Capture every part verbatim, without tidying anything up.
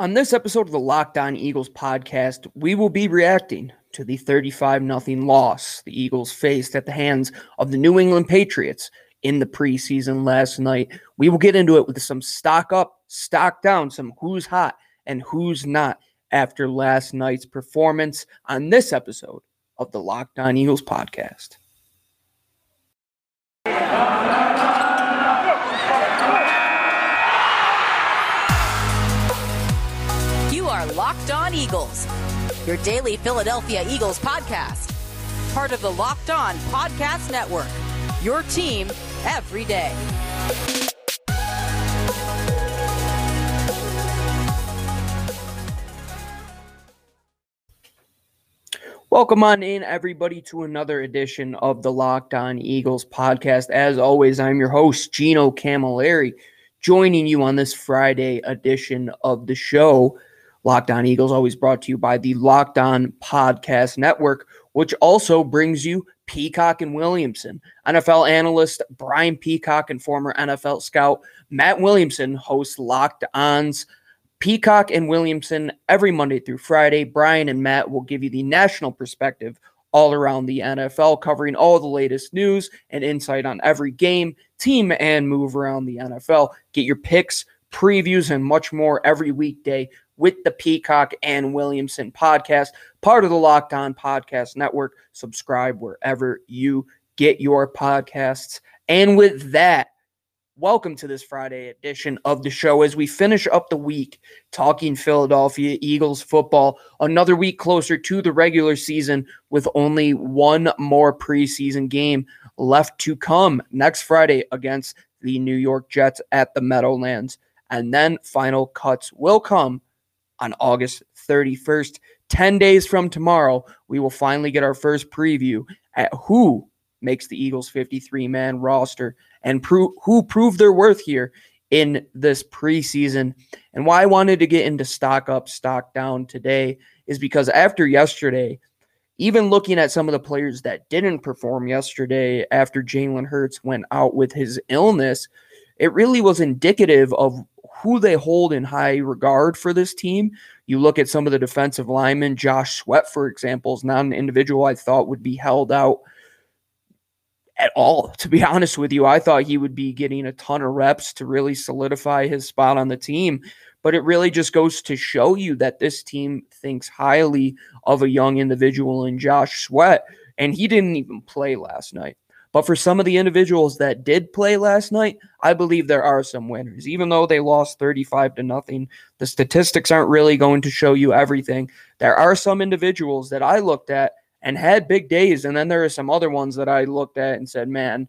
On this episode of the Locked On Eagles podcast, we will be reacting to the thirty-five nothing loss the Eagles faced at the hands of the New England Patriots in the preseason last night. We will get into it with some stock up, stock down, some who's hot and who's not after last night's performance on this episode of the Locked On Eagles podcast. You are Locked On Eagles, your daily Philadelphia Eagles podcast, part of the Locked On Podcast Network, your team every day. Welcome on in, everybody, to another edition of the Locked On Eagles podcast. As always, I'm your host, Gino Camilleri, joining you on this Friday edition of the show. Locked On Eagles, always brought to you by the Locked On Podcast Network, which also brings you Peacock and Williamson. N F L analyst Brian Peacock and former N F L scout Matt Williamson hosts Locked On's Peacock and Williamson every Monday through Friday. Brian and Matt will give you the national perspective all around the N F L, covering all the latest news and insight on every game, team, and move around the N F L. Get your picks, previews, and much more every weekday with the Peacock and Williamson podcast, part of the Locked On Podcast Network. Subscribe wherever you get your podcasts. And with that, welcome to this Friday edition of the show as we finish up the week talking Philadelphia Eagles football, another week closer to the regular season with only one more preseason game left to come next Friday against the New York Jets at the Meadowlands. And then final cuts will come on August thirty-first. ten days from tomorrow, we will finally get our first preview at who makes the Eagles fifty-three man roster and pro- who proved their worth here in this preseason. And why I wanted to get into stock up, stock down today is because after yesterday, even looking at some of the players that didn't perform yesterday after Jalen Hurts went out with his illness, it really was indicative of who they hold in high regard for this team. You look at some of the defensive linemen, Josh Sweat, for example, is not an individual I thought would be held out at all. To be honest with you, I thought he would be getting a ton of reps to really solidify his spot on the team. But it really just goes to show you that this team thinks highly of a young individual in Josh Sweat, and he didn't even play last night. But for some of the individuals that did play last night, I believe there are some winners. Even though they lost thirty-five to nothing, the statistics aren't really going to show you everything. There are some individuals that I looked at and had big days, and then there are some other ones that I looked at and said, man,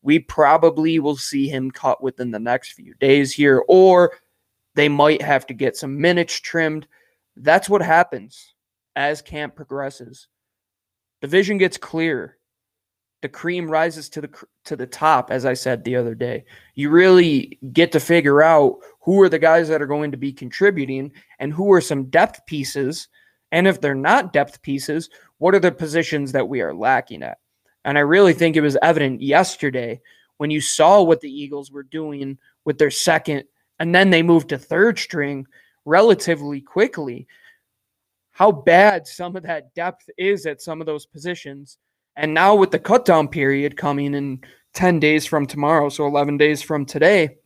we probably will see him cut within the next few days here, or they might have to get some minutes trimmed. That's what happens as camp progresses. The vision gets clearer. The cream rises to the to the top, as I said the other day. You really get to figure out who are the guys that are going to be contributing and who are some depth pieces. And if they're not depth pieces, what are the positions that we are lacking at? And I really think it was evident yesterday when you saw what the Eagles were doing with their second, and then they moved to third string relatively quickly, how bad some of that depth is at some of those positions. And now with the cutdown period coming in ten days from tomorrow, so eleven days from today,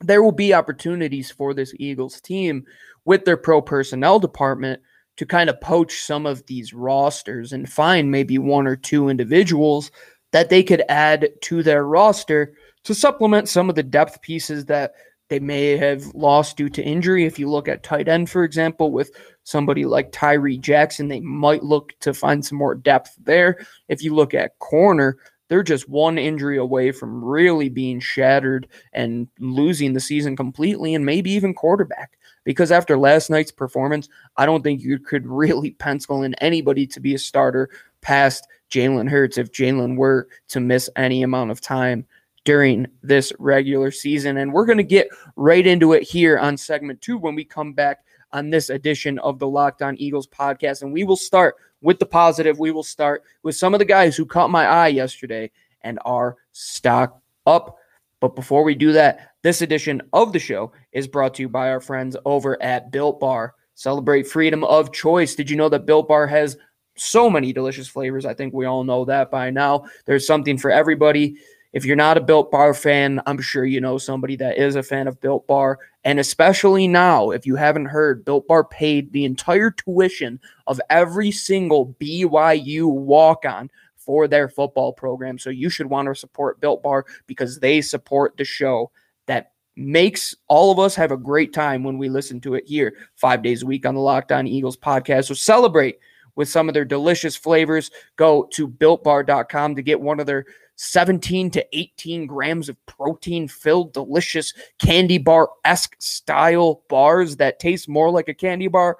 there will be opportunities for this Eagles team with their pro personnel department to kind of poach some of these rosters and find maybe one or two individuals that they could add to their roster to supplement some of the depth pieces that they may have lost due to injury. If you look at tight end, for example, with somebody like Tyree Jackson, they might look to find some more depth there. If you look at corner, they're just one injury away from really being shattered and losing the season completely, and maybe even quarterback. Because after last night's performance, I don't think you could really pencil in anybody to be a starter past Jalen Hurts if Jalen were to miss any amount of time during this regular season. And we're going to get right into it here on segment two when we come back on this edition of the Locked On Eagles podcast. And we will start with the positive. We will start with some of the guys who caught my eye yesterday and are stock up. But before we do that, this edition of the show is brought to you by our friends over at Built Bar. Celebrate freedom of choice. Did you know that Built Bar has so many delicious flavors? I think we all know that by now. There's something for everybody. If you're not a Built Bar fan, I'm sure you know somebody that is a fan of Built Bar. And especially now, if you haven't heard, Built Bar paid the entire tuition of every single B Y U walk-on for their football program. So you should want to support Built Bar because they support the show that makes all of us have a great time when we listen to it here five days a week on the Locked On Eagles podcast. So celebrate with some of their delicious flavors. Go to built bar dot com to get one of their seventeen to eighteen grams of protein-filled, delicious candy bar-esque style bars that taste more like a candy bar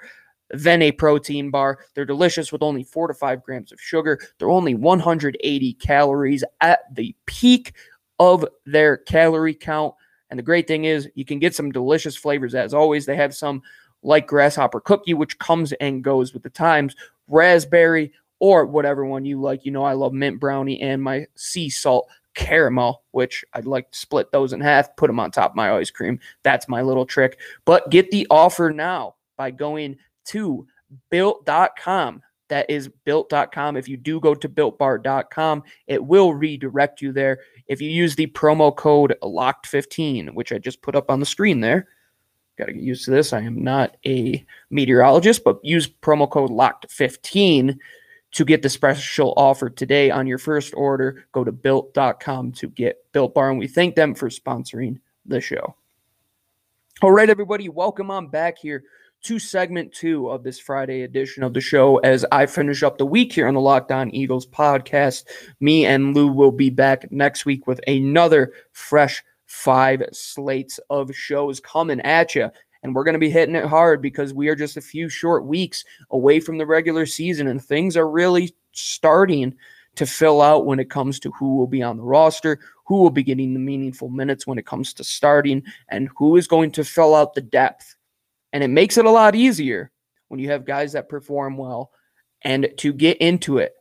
than a protein bar. They're delicious with only four to five grams of sugar. They're only one hundred eighty calories at the peak of their calorie count. And the great thing is you can get some delicious flavors. As always, they have some like grasshopper cookie, which comes and goes with the times, raspberry, or whatever one you like. You know, I love mint brownie and my sea salt caramel, which I'd like to split those in half, put them on top of my ice cream. That's my little trick. But get the offer now by going to built dot com. That is built dot com. If you do go to built bar dot com, it will redirect you there. If you use the promo code locked fifteen, which I just put up on the screen there, got to get used to this. I am not a meteorologist, but use promo code locked fifteen to get the special offer today on your first order. Go to built dot com to get Built Bar, and we thank them for sponsoring the show. All right, everybody, welcome on back here to segment two of this Friday edition of the show. As I finish up the week here on the Locked On Eagles podcast, me and Lou will be back next week with another fresh five slates of shows coming at you. And we're going to be hitting it hard because we are just a few short weeks away from the regular season, and things are really starting to fill out when it comes to who will be on the roster, who will be getting the meaningful minutes when it comes to starting, and who is going to fill out the depth. And it makes it a lot easier when you have guys that perform well. And to get into it,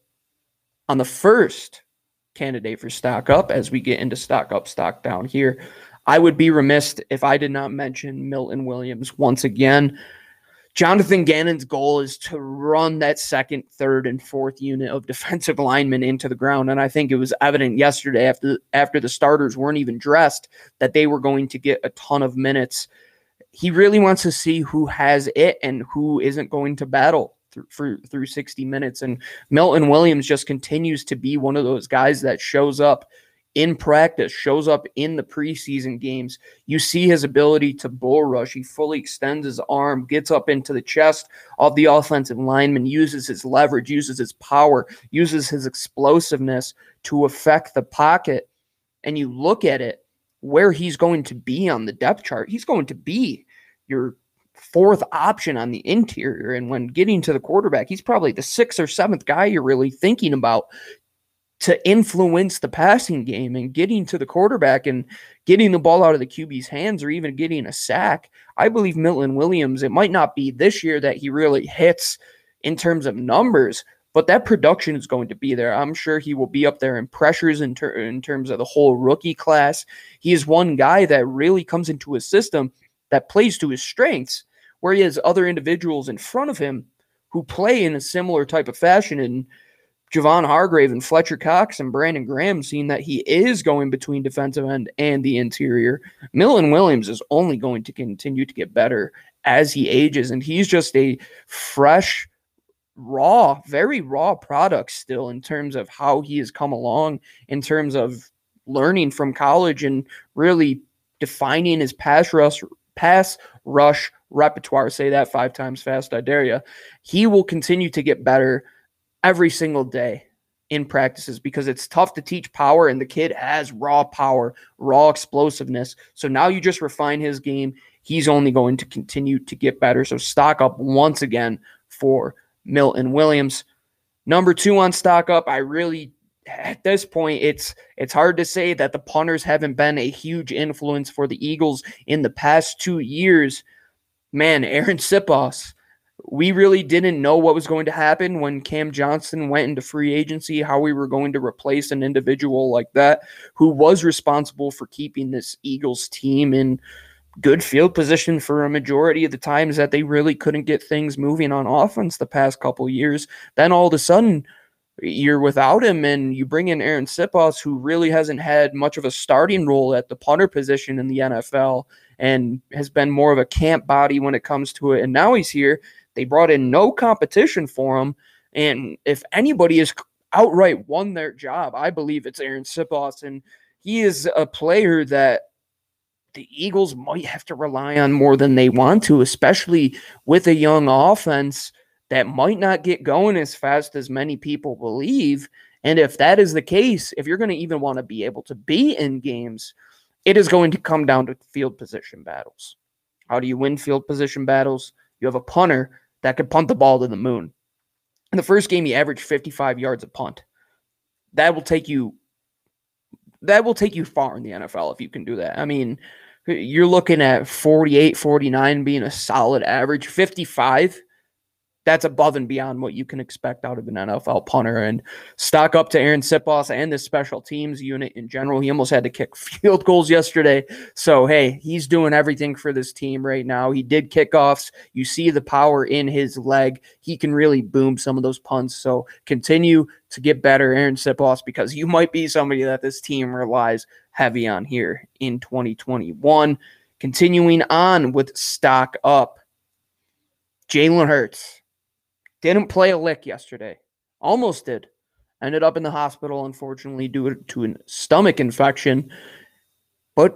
on the first candidate for stock up, as we get into stock up, stock down here, I would be remiss if I did not mention Milton Williams once again. Jonathan Gannon's goal is to run that second, third, and fourth unit of defensive linemen into the ground, and I think it was evident yesterday after, after the starters weren't even dressed that they were going to get a ton of minutes. He really wants to see who has it and who isn't going to battle through, through, through sixty minutes, and Milton Williams just continues to be one of those guys that shows up in practice, shows up in the preseason games. You see his ability to bull rush. He fully extends his arm, gets up into the chest of the offensive lineman, uses his leverage, uses his power, uses his explosiveness to affect the pocket. And you look at it, where he's going to be on the depth chart, he's going to be your fourth option on the interior. And when getting to the quarterback, he's probably the sixth or seventh guy you're really thinking about to influence the passing game and getting to the quarterback and getting the ball out of the Q B's hands or even getting a sack. I believe Milton Williams, it might not be this year that he really hits in terms of numbers, but that production is going to be there. I'm sure he will be up there in pressures in, ter- in terms of the whole rookie class. He is one guy that really comes into his system that plays to his strengths, where he has other individuals in front of him who play in a similar type of fashion. And Javon Hargrave and Fletcher Cox and Brandon Graham, seeing that he is going between defensive end and the interior, Milton Williams is only going to continue to get better as he ages, and he's just a fresh, raw, very raw product still in terms of how he has come along, in terms of learning from college and really defining his pass rush, pass rush repertoire. Say that five times fast, I dare you. He will continue to get better every single day in practices because it's tough to teach power, and the kid has raw power, raw explosiveness. So now you just refine his game. He's only going to continue to get better. So stock up once again for Milton Williams. Number two on stock up, I really, at this point, it's it's hard to say that the punters haven't been a huge influence for the Eagles in the past two years. Man, Arryn Siposs. We really didn't know what was going to happen when Cam Johnson went into free agency, how we were going to replace an individual like that who was responsible for keeping this Eagles team in good field position for a majority of the times that they really couldn't get things moving on offense the past couple years. Then all of a sudden you're without him and you bring in Arryn Siposs, who really hasn't had much of a starting role at the punter position in the N F L and has been more of a camp body when it comes to it. And now he's here. They brought in no competition for him. And if anybody has outright won their job, I believe it's Arryn Siposs. And he is a player that the Eagles might have to rely on more than they want to, especially with a young offense that might not get going as fast as many people believe. And if that is the case, if you're going to even want to be able to be in games, it is going to come down to field position battles. How do you win field position battles? You have a punter that could punt the ball to the moon. In the first game, he averaged fifty-five yards a punt. That will take you That will take you far in the N F L if you can do that. I mean, you're looking at forty-eight, forty-nine being a solid average. fifty-five, that's above and beyond what you can expect out of an N F L punter. And stock up to Arryn Siposs and the special teams unit in general. He almost had to kick field goals yesterday. So, hey, he's doing everything for this team right now. He did kickoffs. You see the power in his leg. He can really boom some of those punts. So continue to get better, Arryn Siposs, because you might be somebody that this team relies heavy on here in twenty twenty-one. Continuing on with stock up, Jalen Hurts didn't play a lick yesterday. Almost did. Ended up in the hospital, unfortunately, due to a stomach infection. But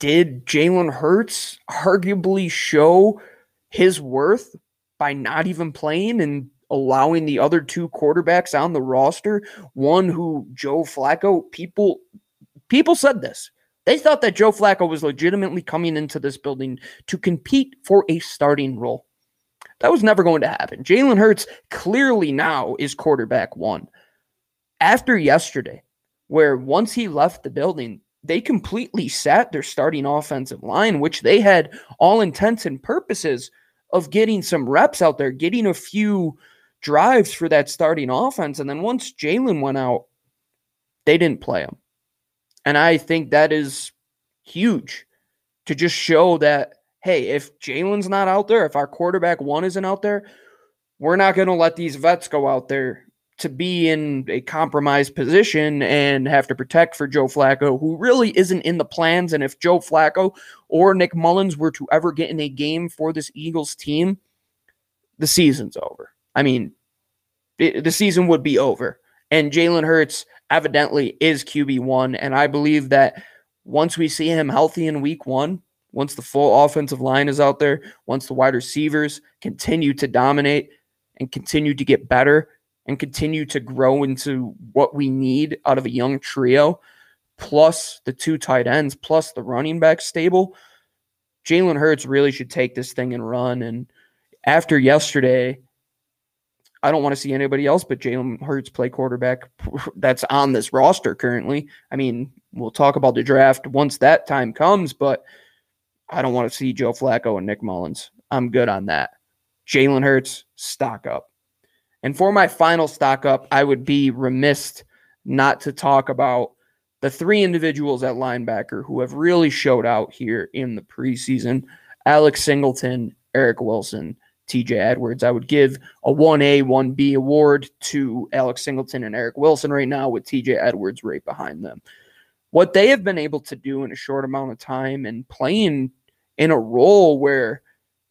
did Jalen Hurts arguably show his worth by not even playing and allowing the other two quarterbacks on the roster, one who Joe Flacco, people people said this. They thought that Joe Flacco was legitimately coming into this building to compete for a starting role. That was never going to happen. Jalen Hurts clearly now is quarterback one. After yesterday, where once he left the building, they completely sat their starting offensive line, which they had all intents and purposes of getting some reps out there, getting a few drives for that starting offense. And then once Jalen went out, they didn't play him. And I think that is huge to just show that, hey, if Jalen's not out there, if our quarterback one isn't out there, we're not going to let these vets go out there to be in a compromised position and have to protect for Joe Flacco, who really isn't in the plans. And if Joe Flacco or Nick Mullens were to ever get in a game for this Eagles team, the season's over. I mean, it, the season would be over. And Jalen Hurts evidently is Q B one, and I believe that once we see him healthy in week one, once the full offensive line is out there, once the wide receivers continue to dominate and continue to get better and continue to grow into what we need out of a young trio, plus the two tight ends, plus the running back stable, Jalen Hurts really should take this thing and run. And after yesterday, I don't want to see anybody else but Jalen Hurts play quarterback that's on this roster currently. I mean, we'll talk about the draft once that time comes, but I don't want to see Joe Flacco and Nick Mullens. I'm good on that. Jalen Hurts, stock up. And for my final stock up, I would be remiss not to talk about the three individuals at linebacker who have really showed out here in the preseason. Alex Singleton, Eric Wilson, T J Edwards. I would give a one A, one B award to Alex Singleton and Eric Wilson right now, with T J Edwards right behind them. What they have been able to do in a short amount of time and playing in a role where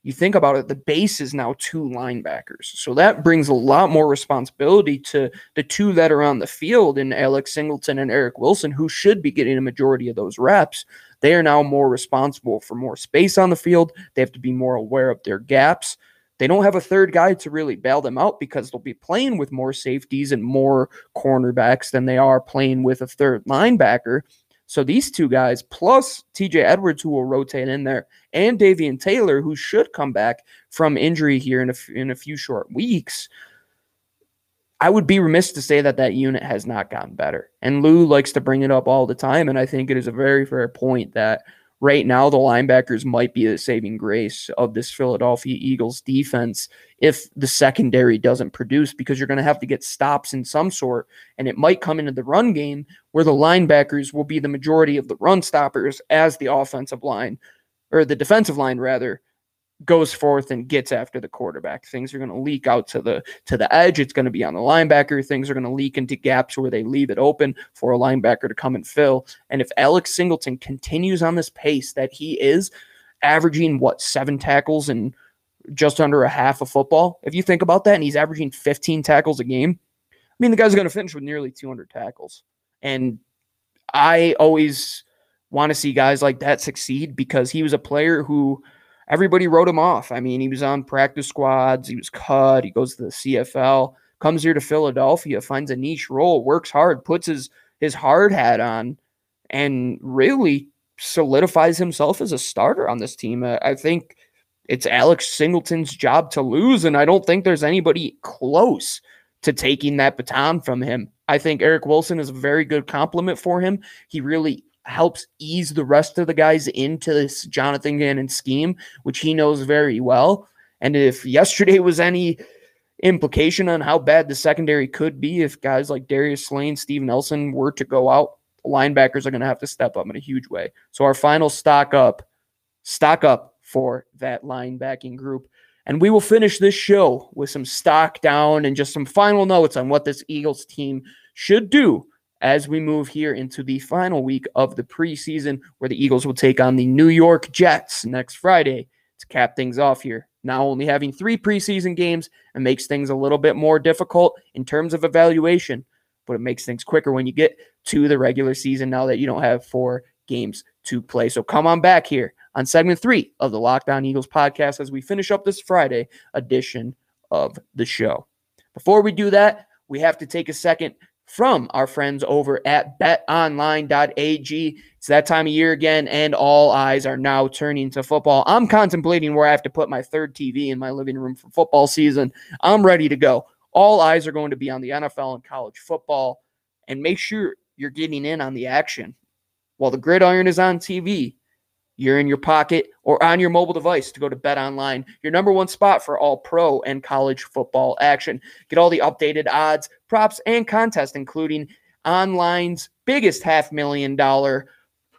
you think about it, the base is now two linebackers. So that brings a lot more responsibility to the two that are on the field in Alex Singleton and Eric Wilson, who should be getting a majority of those reps. They are now more responsible for more space on the field. They have to be more aware of their gaps. They don't have a third guy to really bail them out because they'll be playing with more safeties and more cornerbacks than they are playing with a third linebacker. So these two guys, plus T J Edwards, who will rotate in there, and Davion Taylor, who should come back from injury here in a, in a few short weeks, I would be remiss to say that that unit has not gotten better. And Lou likes to bring it up all the time, and I think it is a very fair point that right now, the linebackers might be the saving grace of this Philadelphia Eagles defense if the secondary doesn't produce, because you're going to have to get stops in some sort, and it might come into the run game where the linebackers will be the majority of the run stoppers as the offensive line or the defensive line rather, goes forth and gets after the quarterback. Things are going to leak out to the to the edge. It's going to be on the linebacker. Things are going to leak into gaps where they leave it open for a linebacker to come and fill. And if Alex Singleton continues on this pace that he is, averaging, what, seven tackles and just under a half of football, if you think about that, and he's averaging fifteen tackles a game, I mean, the guy's going to finish with nearly two hundred tackles. And I always want to see guys like that succeed, because he was a player who everybody wrote him off. I mean, he was on practice squads, he was cut, he goes to the C F L, comes here to Philadelphia, finds a niche role, works hard, puts his, his hard hat on, and really solidifies himself as a starter on this team. Uh, I think it's Alex Singleton's job to lose, and I don't think there's anybody close to taking that baton from him. I think Eric Wilson is a very good compliment for him. He really helps ease the rest of the guys into this Jonathan Gannon scheme, which he knows very well. And if yesterday was any implication on how bad the secondary could be, if guys like Darius Slay and Steve Nelson were to go out, linebackers are going to have to step up in a huge way. So our final stock up, stock up for that linebacking group. And we will finish this show with some stock down and just some final notes on what this Eagles team should do as we move here into the final week of the preseason, where the Eagles will take on the New York Jets next Friday to cap things off here. Now only having three preseason games, it makes things a little bit more difficult in terms of evaluation, but it makes things quicker when you get to the regular season now that you don't have four games to play. So come on back here on segment three of the Locked On Eagles podcast as we finish up this Friday edition of the show. Before we do that, we have to take a second from our friends over at bet online dot a g. It's that time of year again, and all eyes are now turning to football. I'm contemplating where I have to put my third T V in my living room for football season. I'm ready to go. All eyes are going to be on the N F L and college football, and make sure you're getting in on the action. While the gridiron is on T V, you're in your pocket or on your mobile device to go to BetOnline, your number one spot for all pro and college football action. Get all the updated odds, props, and contests, including online's biggest half million dollar,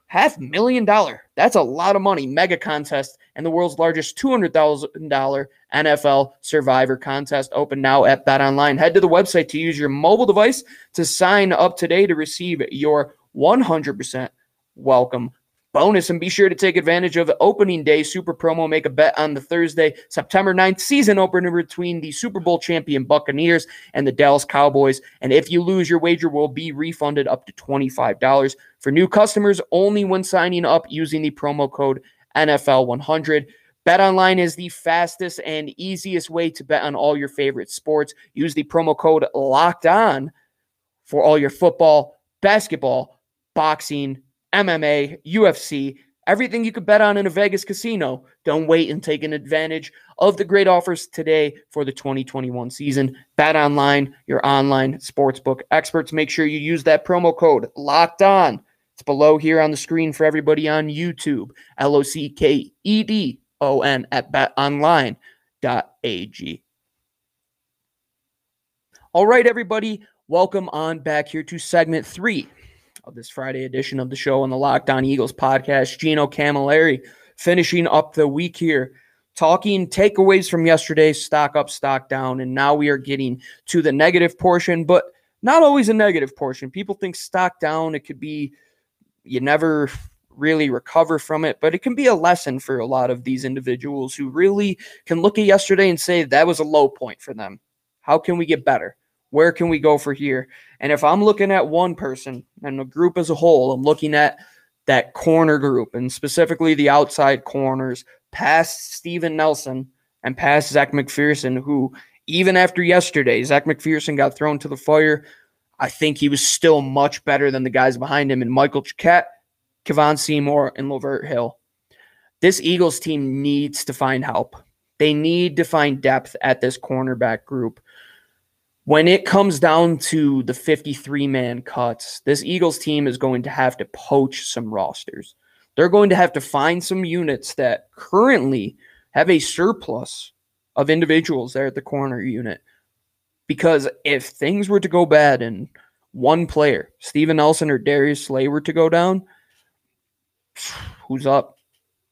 half million dollar, that's a lot of money, mega contest, and the world's largest two hundred thousand dollars N F L Survivor contest, open now at BetOnline. Head to the website to use your mobile device to sign up today to receive your one hundred percent welcome bonus, and be sure to take advantage of the opening day super promo. Make a bet on the Thursday, September ninth season opener between the Super Bowl champion Buccaneers and the Dallas Cowboys, and if you lose, your wager will be refunded up to twenty-five dollars. For new customers only, when signing up using the promo code N F L one hundred. BetOnline is the fastest and easiest way to bet on all your favorite sports. Use the promo code LOCKEDON for all your football, basketball, boxing, M M A, U F C, everything you could bet on in a Vegas casino. Don't wait and take an advantage of the great offers today for the twenty twenty-one season. BetOnline, your online sportsbook experts. Make sure you use that promo code LOCKEDON. It's below here on the screen for everybody on YouTube. L O C K E D O N at bet online dot a g. All right, everybody, welcome on back here to segment three of this Friday edition of the show on the Locked On Eagles podcast. Gino Camilleri finishing up the week here, talking takeaways from yesterday, stock up, stock down, and now we are getting to the negative portion, but not always a negative portion. People think stock down, it could be you never really recover from it, but it can be a lesson for a lot of these individuals who really can look at yesterday and say that was a low point for them. How can we get better? Where can we go for here? And if I'm looking at one person and the group as a whole, I'm looking at that corner group, and specifically the outside corners past Steven Nelson and past Zech McPhearson, who even after yesterday, Zech McPhearson got thrown to the fire. I think he was still much better than the guys behind him and Michael Chiquette, Kevon Seymour, and LaVert Hill. This Eagles team needs to find help. They need to find depth at this cornerback group. When it comes down to the fifty-three man cuts, this Eagles team is going to have to poach some rosters. They're going to have to find some units that currently have a surplus of individuals there at the corner unit. Because if things were to go bad and one player, Steven Nelson or Darius Slay, were to go down, who's up?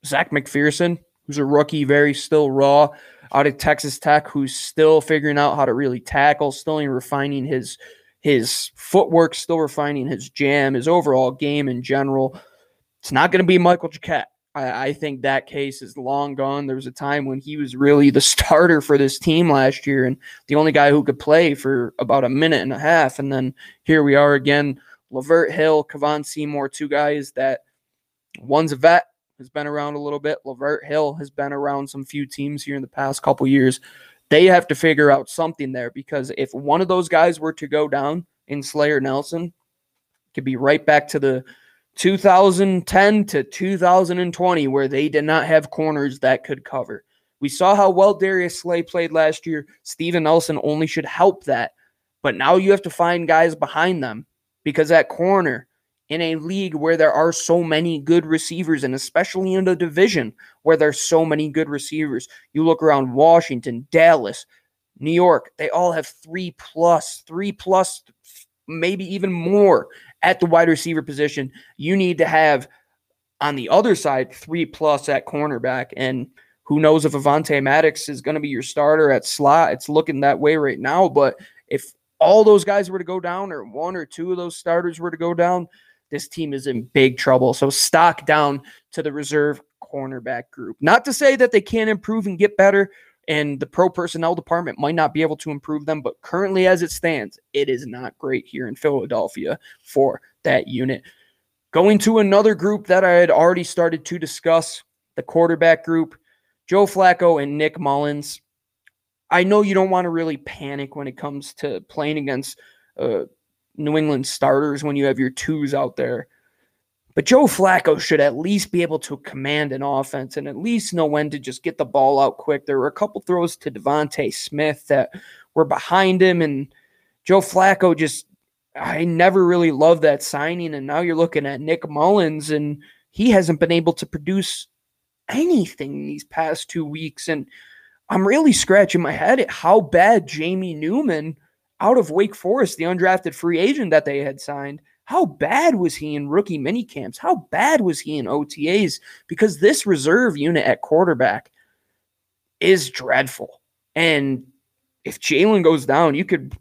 Zech McPhearson, who's a rookie, very still raw, out of Texas Tech, who's still figuring out how to really tackle, still refining his his footwork, still refining his jam, his overall game in general. It's not going to be Michael Jacquet. I, I think that case is long gone. There was a time when he was really the starter for this team last year and the only guy who could play for about a minute and a half. And then here we are again, LaVert Hill, Kevon Seymour, two guys that one's a vet, has been around a little bit. LaVert Hill has been around some few teams here in the past couple years. They have to figure out something there because if one of those guys were to go down in Slayer Nelson, it could be right back to the two thousand ten to two thousand twenty where they did not have corners that could cover. We saw how well Darius Slay played last year. Steven Nelson only should help that. But now you have to find guys behind them because that corner in a league where there are so many good receivers, and especially in a division where there's so many good receivers. You look around Washington, Dallas, New York, they all have three plus, three plus, maybe even more at the wide receiver position. You need to have, on the other side, three plus at cornerback. And who knows if Avonte Maddox is going to be your starter at slot. It's looking that way right now. But if all those guys were to go down or one or two of those starters were to go down, this team is in big trouble. So stock down to the reserve cornerback group. Not to say that they can't improve and get better, and the pro personnel department might not be able to improve them, but currently as it stands, it is not great here in Philadelphia for that unit. Going to another group that I had already started to discuss, the quarterback group, Joe Flacco and Nick Mullens. I know you don't want to really panic when it comes to playing against uh, New England starters when you have your twos out there. But Joe Flacco should at least be able to command an offense and at least know when to just get the ball out quick. There were a couple throws to Devontae Smith that were behind him, and Joe Flacco just – I never really loved that signing, and now you're looking at Nick Mullens, and he hasn't been able to produce anything these past two weeks. And I'm really scratching my head at how bad Jamie Newman – out of Wake Forest, the undrafted free agent that they had signed, how bad was he in rookie minicamps? How bad was he in O T As? Because this reserve unit at quarterback is dreadful. And if Jalen goes down, you could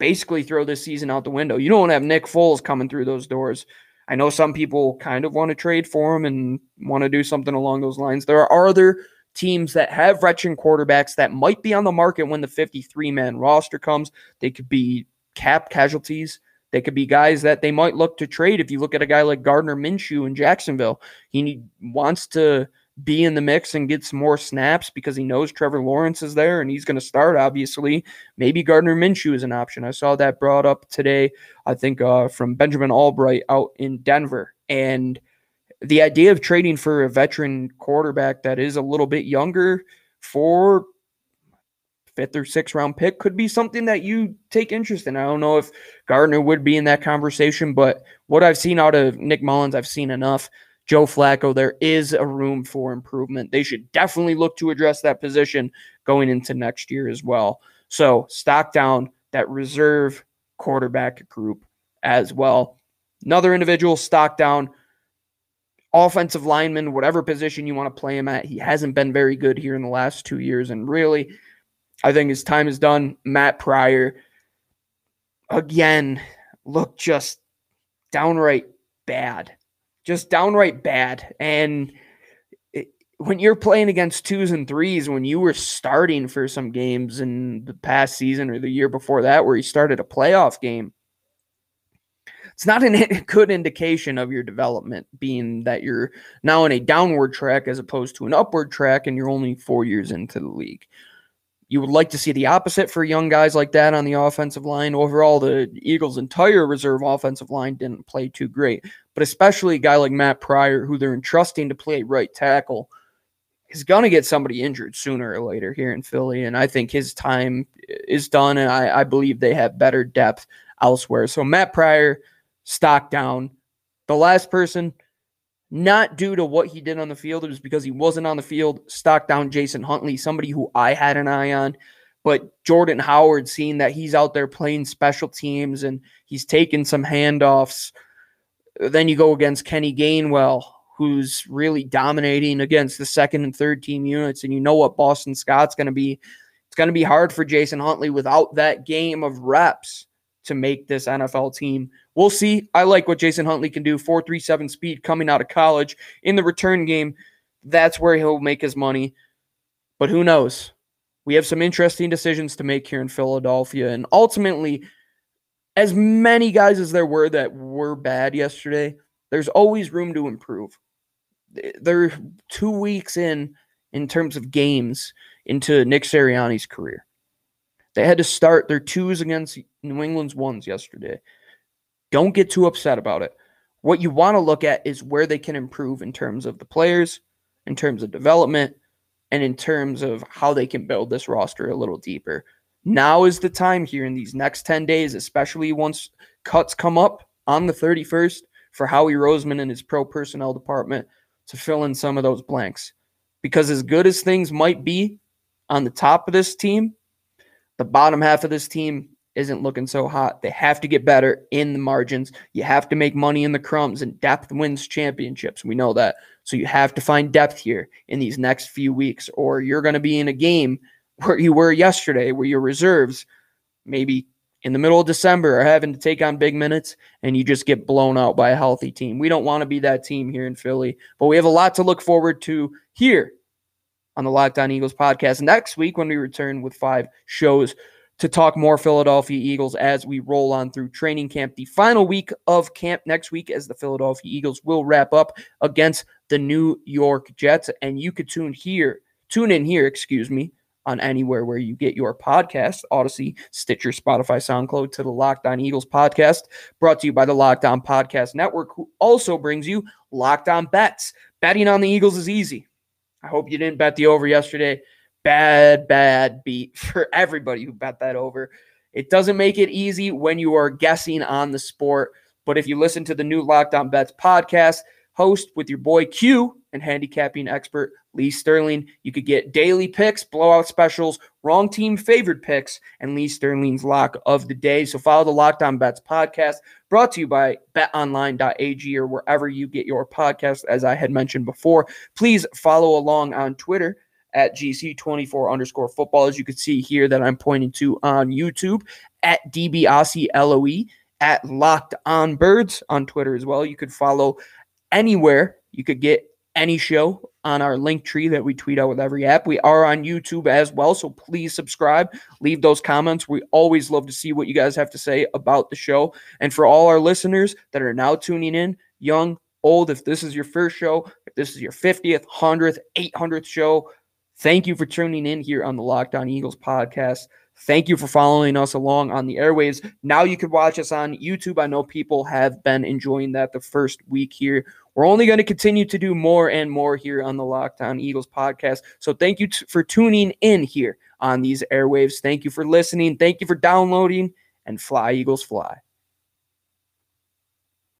basically throw this season out the window. You don't have Nick Foles coming through those doors. I know some people kind of want to trade for him and want to do something along those lines. There are other teams that have veteran quarterbacks that might be on the market when the fifty-three man roster comes. They could be cap casualties. They could be guys that they might look to trade. If you look at a guy like Gardner Minshew in Jacksonville, he need, wants to be in the mix and get some more snaps because he knows Trevor Lawrence is there and he's going to start, obviously. Maybe Gardner Minshew is an option. I saw that brought up today, I think, uh, from Benjamin Albright out in Denver. And the idea of trading for a veteran quarterback that is a little bit younger for fifth or sixth round pick could be something that you take interest in. I don't know if Gardner would be in that conversation, but what I've seen out of Nick Mullens, I've seen enough. Joe Flacco, there is a room for improvement. They should definitely look to address that position going into next year as well. So stock down that reserve quarterback group as well. Another individual stock down, offensive lineman, whatever position you want to play him at. He hasn't been very good here in the last two years. And really, I think his time is done. Matt Pryor, again, looked just downright bad. Just downright bad. And it, when you're playing against twos and threes, when you were starting for some games in the past season or the year before that where he started a playoff game, it's not a good indication of your development, being that you're now on a downward track as opposed to an upward track and you're only four years into the league. You would like to see the opposite for young guys like that on the offensive line. Overall, the Eagles' entire reserve offensive line didn't play too great, but especially a guy like Matt Pryor, who they're entrusting to play right tackle, is going to get somebody injured sooner or later here in Philly, and I think his time is done, and I, I believe they have better depth elsewhere. So Matt Pryor, stock down. The last person, not due to what he did on the field, it was because he wasn't on the field, stock down Jason Huntley, somebody who I had an eye on. But Jordan Howard, seeing that he's out there playing special teams and he's taking some handoffs, then you go against Kenny Gainwell, who's really dominating against the second and third team units, and you know what Boston Scott's going to be. It's going to be hard for Jason Huntley without that game of reps to make this N F L team. We'll see. I like what Jason Huntley can do. four three seven speed coming out of college in the return game. That's where he'll make his money. But who knows? We have some interesting decisions to make here in Philadelphia. And ultimately, as many guys as there were that were bad yesterday, there's always room to improve. They're two weeks in, in terms of games, into Nick Sirianni's career. They had to start their twos against New England's ones yesterday. Don't get too upset about it. What you want to look at is where they can improve in terms of the players, in terms of development, and in terms of how they can build this roster a little deeper. Now is the time here in these next ten days, especially once cuts come up on the thirty-first for Howie Roseman and his pro personnel department to fill in some of those blanks. Because as good as things might be on the top of this team, the bottom half of this team isn't looking so hot. They have to get better in the margins. You have to make money in the crumbs, and depth wins championships. We know that. So you have to find depth here in these next few weeks, or you're going to be in a game where you were yesterday, where your reserves, maybe in the middle of December, are having to take on big minutes, and you just get blown out by a healthy team. We don't want to be that team here in Philly, but we have a lot to look forward to here on the Locked On Eagles podcast next week when we return with five shows to talk more Philadelphia Eagles as we roll on through training camp. The final week of camp next week as the Philadelphia Eagles will wrap up against the New York Jets. And you could tune here, tune in here, excuse me, on anywhere where you get your podcast, Odyssey, Stitcher, Spotify, SoundCloud, to the Locked On Eagles podcast, brought to you by the Locked On Podcast Network, who also brings you Locked On Bets. Betting on the Eagles is easy. I hope you didn't bet the over yesterday. Bad, bad beat for everybody who bet that over. It doesn't make it easy when you are guessing on the sport. But if you listen to the new Lockdown Bets podcast, host with your boy Q and handicapping expert Lee Sterling, you could get daily picks, blowout specials, wrong team favored picks, and Lee Sterling's lock of the day. So follow the Lockdown Bets podcast, brought to you by betonline.ag or wherever you get your podcast. As I had mentioned before, please follow along on Twitter at G C twenty-four underscore football, as you can see here that I'm pointing to on YouTube, at DBASI LOE, at Locked On Birds on Twitter as well. You could follow anywhere. You could get any show on our link tree that we tweet out with every app. We are on YouTube as well, so please subscribe. Leave those comments. We always love to see what you guys have to say about the show. And for all our listeners that are now tuning in, young, old, if this is your first show, if this is your fiftieth, one hundredth, eight hundredth show, thank you for tuning in here on the Locked On Eagles podcast. Thank you for following us along on the airwaves. Now you can watch us on YouTube. I know people have been enjoying that the first week here. We're only going to continue to do more and more here on the Locked On Eagles podcast. So thank you t- for tuning in here on these airwaves. Thank you for listening. Thank you for downloading, and fly Eagles fly.